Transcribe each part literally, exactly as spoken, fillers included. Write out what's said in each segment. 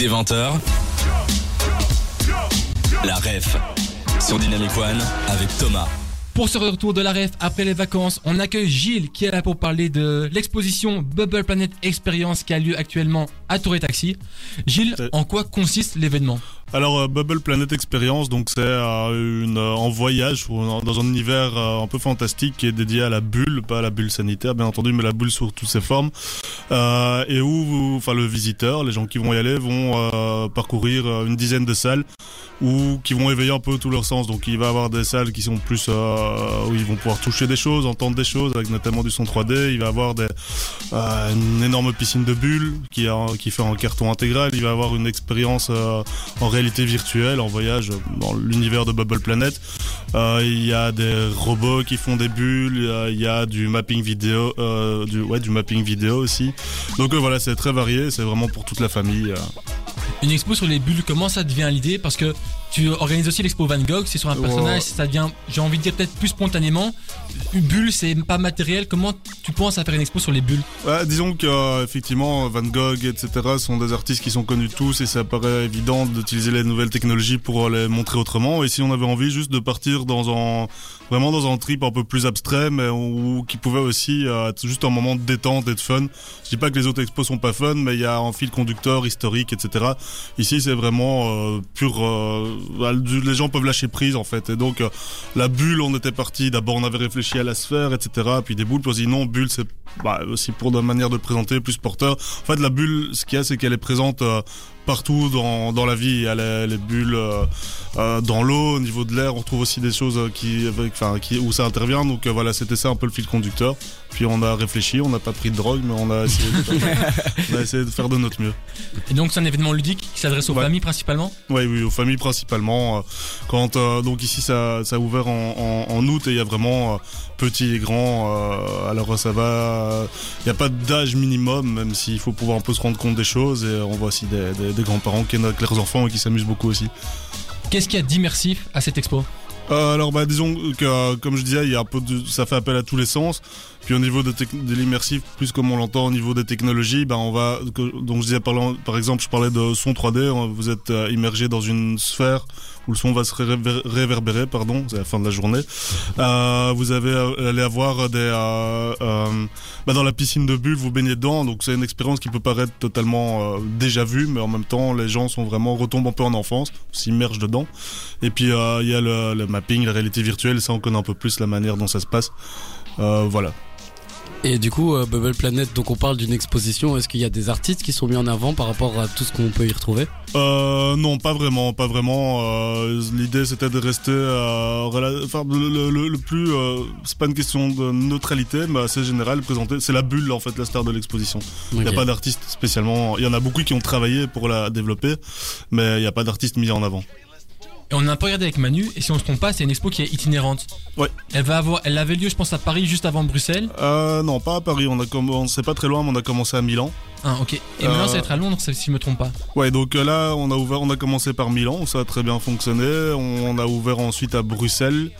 Dès vingt heures, la ref sur Dynamic One avec Thomas. Pour ce retour de la ref après les vacances, on accueille Gilles qui est là pour parler de l'exposition Bubble Planet Experience qui a lieu actuellement à Tour et Taxi. Gilles, en quoi consiste l'événement ? Alors, Bubble Planet Experience, donc c'est euh, une euh, en voyage ou dans un univers euh, un peu fantastique qui est dédié à la bulle, pas à la bulle sanitaire bien entendu, mais la bulle sous toutes ses formes, euh, et où, enfin le visiteur, les gens qui vont y aller vont euh, parcourir une dizaine de salles où qui vont éveiller un peu tous leurs sens. Donc il va y avoir des salles qui sont plus euh, où ils vont pouvoir toucher des choses, entendre des choses, avec notamment du son trois D. Il va y avoir des, euh, une énorme piscine de bulles qui a, qui fait en carton intégral. Il va y avoir une expérience euh, en réalité réalité virtuelle, en voyage dans l'univers de Bubble Planet. Euh, il y a des robots qui font des bulles, euh, il y a du mapping vidéo, euh, du, ouais, du mapping vidéo aussi. Donc euh, voilà, c'est très varié, c'est vraiment pour toute la famille. Euh. Une expo sur les bulles, comment ça devient l'idée ? Parce que tu organises aussi l'expo Van Gogh, c'est sur un personnage, wow. Ça devient, j'ai envie de dire peut-être plus spontanément. Une bulle, c'est pas matériel. Comment tu penses à faire une expo sur les bulles ? Ouais, disons qu'effectivement, euh, Van Gogh, et cetera sont des artistes qui sont connus tous et ça paraît évident d'utiliser les nouvelles technologies pour les montrer autrement. Et si on avait envie juste de partir dans un vraiment dans un trip un peu plus abstrait, mais où, qui pouvait aussi être juste un moment de détente et de fun. Je dis pas que les autres expos sont pas fun, mais il y a un fil conducteur historique, et cetera. Ici, c'est vraiment euh, pur. Euh, les gens peuvent lâcher prise en fait. Et donc euh, la bulle, on était parti. D'abord, on avait réfléchi à la sphère, et cetera. Puis des boules, puis on s'est dit non, bulle, c'est bah, aussi pour la manière de présenter plus porteur. En fait, la bulle, ce qu'il y a, c'est qu'elle est présente euh, partout dans dans la vie. Elle Les, les bulles euh, euh, dans l'eau, au niveau de l'air, on retrouve aussi des choses euh, qui, enfin, qui, où ça intervient. Donc euh, voilà, c'était ça un peu le fil conducteur. Puis on a réfléchi, on n'a pas pris de drogue, mais on a essayé de faire, on a essayé de, faire de notre mieux. Et donc c'est un événement ludique qui s'adresse aux ouais. familles principalement. Oui, oui, aux familles principalement. Euh, quand euh, donc ici ça, ça a ouvert en, en, en août et il y a vraiment euh, petits et grands. Euh, alors ça va, euh, il n'y a pas d'âge minimum, même s'il faut pouvoir un peu se rendre compte des choses. Et on voit aussi des, des, des grands-parents qui aiment avec leurs enfants et qui s'amusent beaucoup aussi. Qu'est-ce qui est d'immersif à cette expo ? Euh, alors bah disons que euh, comme je disais, il y a un peu de, ça fait appel à tous les sens. Puis au niveau de, tec- de l'immersif, plus comme on l'entend au niveau des technologies, bah on va que, donc je disais par, par exemple, je parlais de son trois D. Vous êtes euh, immergé dans une sphère où le son va se réver- réverbérer, pardon, c'est la fin de la journée. Euh, vous avez allez avoir des euh, euh, bah dans la piscine de bulles, vous baignez dedans, donc c'est une expérience qui peut paraître totalement euh, déjà vue, mais en même temps les gens sont vraiment retombent un peu en enfance, s'immergent dedans. Et puis il euh, y a le, le mapping, la réalité virtuelle, ça on connaît un peu plus la manière dont ça se passe. Euh, voilà. Et du coup, euh, Bubble Planet, donc on parle d'une exposition. Est-ce qu'il y a des artistes qui sont mis en avant par rapport à tout ce qu'on peut y retrouver ? Euh, non, pas vraiment, pas vraiment. Euh, l'idée, c'était de rester, euh, rela- enfin, le, le, le plus, euh, c'est pas une question de neutralité, mais assez général, présenter. C'est la bulle, en fait, la star de l'exposition. Il n'y a pas d'artistes spécialement. Il y en a beaucoup qui ont travaillé pour la développer, mais il n'y a pas d'artistes mis en avant. Et on a un peu regardé avec Manu, et si on se trompe pas, c'est une expo qui est itinérante. Ouais. Elle va avoir, elle avait lieu, je pense, à Paris, juste avant Bruxelles. Euh, non, pas à Paris. On a commencé, c'est pas très loin, mais on a commencé à Milan. Ah, ok. Et euh... maintenant, ça va être à Londres, si je me trompe pas. Ouais, donc là, on a ouvert, on a commencé par Milan, ça a très bien fonctionné. On a ouvert ensuite à Bruxelles,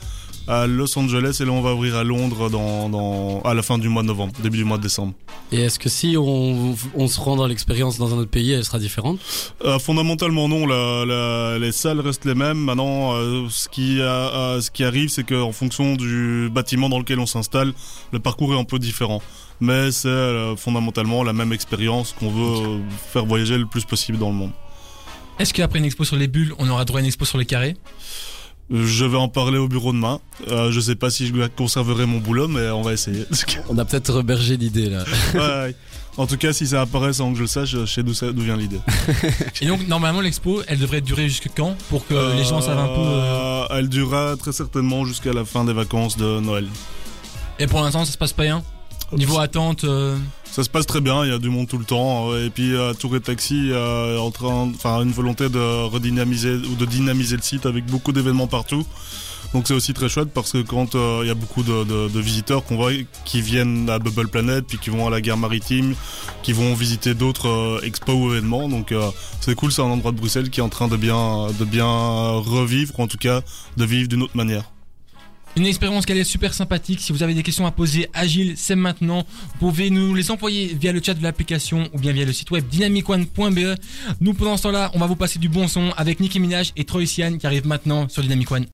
à Los Angeles, et là, on va ouvrir à Londres dans, dans, à la fin du mois de novembre, début du mois de décembre. Et est-ce que si on, on se rend dans l'expérience dans un autre pays, elle sera différente ? euh, Fondamentalement non, la, la, les salles restent les mêmes. Maintenant, euh, ce, qui, euh, ce qui arrive, c'est qu'en fonction du bâtiment dans lequel on s'installe, le parcours est un peu différent. Mais c'est euh, fondamentalement la même expérience qu'on veut euh, faire voyager le plus possible dans le monde. Est-ce qu'après une expo sur les bulles, on aura droit à une expo sur les carrés ? Je vais en parler au bureau demain. Euh, je sais pas si je conserverai mon boulot, mais on va essayer. On a peut-être rebergé l'idée, là. Ouais, en tout cas, si ça apparaît sans que je le sache, je sais d'où, ça, d'où vient l'idée. Et donc, normalement, l'expo, elle devrait durer jusqu'à quand ? Pour que euh, les gens savent un peu... Euh... Elle durera très certainement jusqu'à la fin des vacances de Noël. Et pour l'instant, ça se passe pas bien ? Niveau attente euh... Ça se passe très bien, il y a du monde tout le temps. Et puis à Tour et Taxi, euh, en train, enfin une volonté de redynamiser ou de dynamiser le site avec beaucoup d'événements partout. Donc c'est aussi très chouette parce que quand il euh, y a beaucoup de, de, de visiteurs qu'on voit qui viennent à Bubble Planet, puis qui vont à la gare maritime, qui vont visiter d'autres euh, expos ou événements. Donc euh, c'est cool, c'est un endroit de Bruxelles qui est en train de bien, de bien revivre, ou en tout cas de vivre d'une autre manière. Une expérience qui est super sympathique. Si vous avez des questions à poser à Gilles, c'est maintenant. Vous pouvez nous les envoyer via le chat de l'application ou bien via le site web dynamic one point b e. Nous, pendant ce temps-là, on va vous passer du bon son avec Nicki Minaj et Troye Sivan qui arrivent maintenant sur Dynamic One.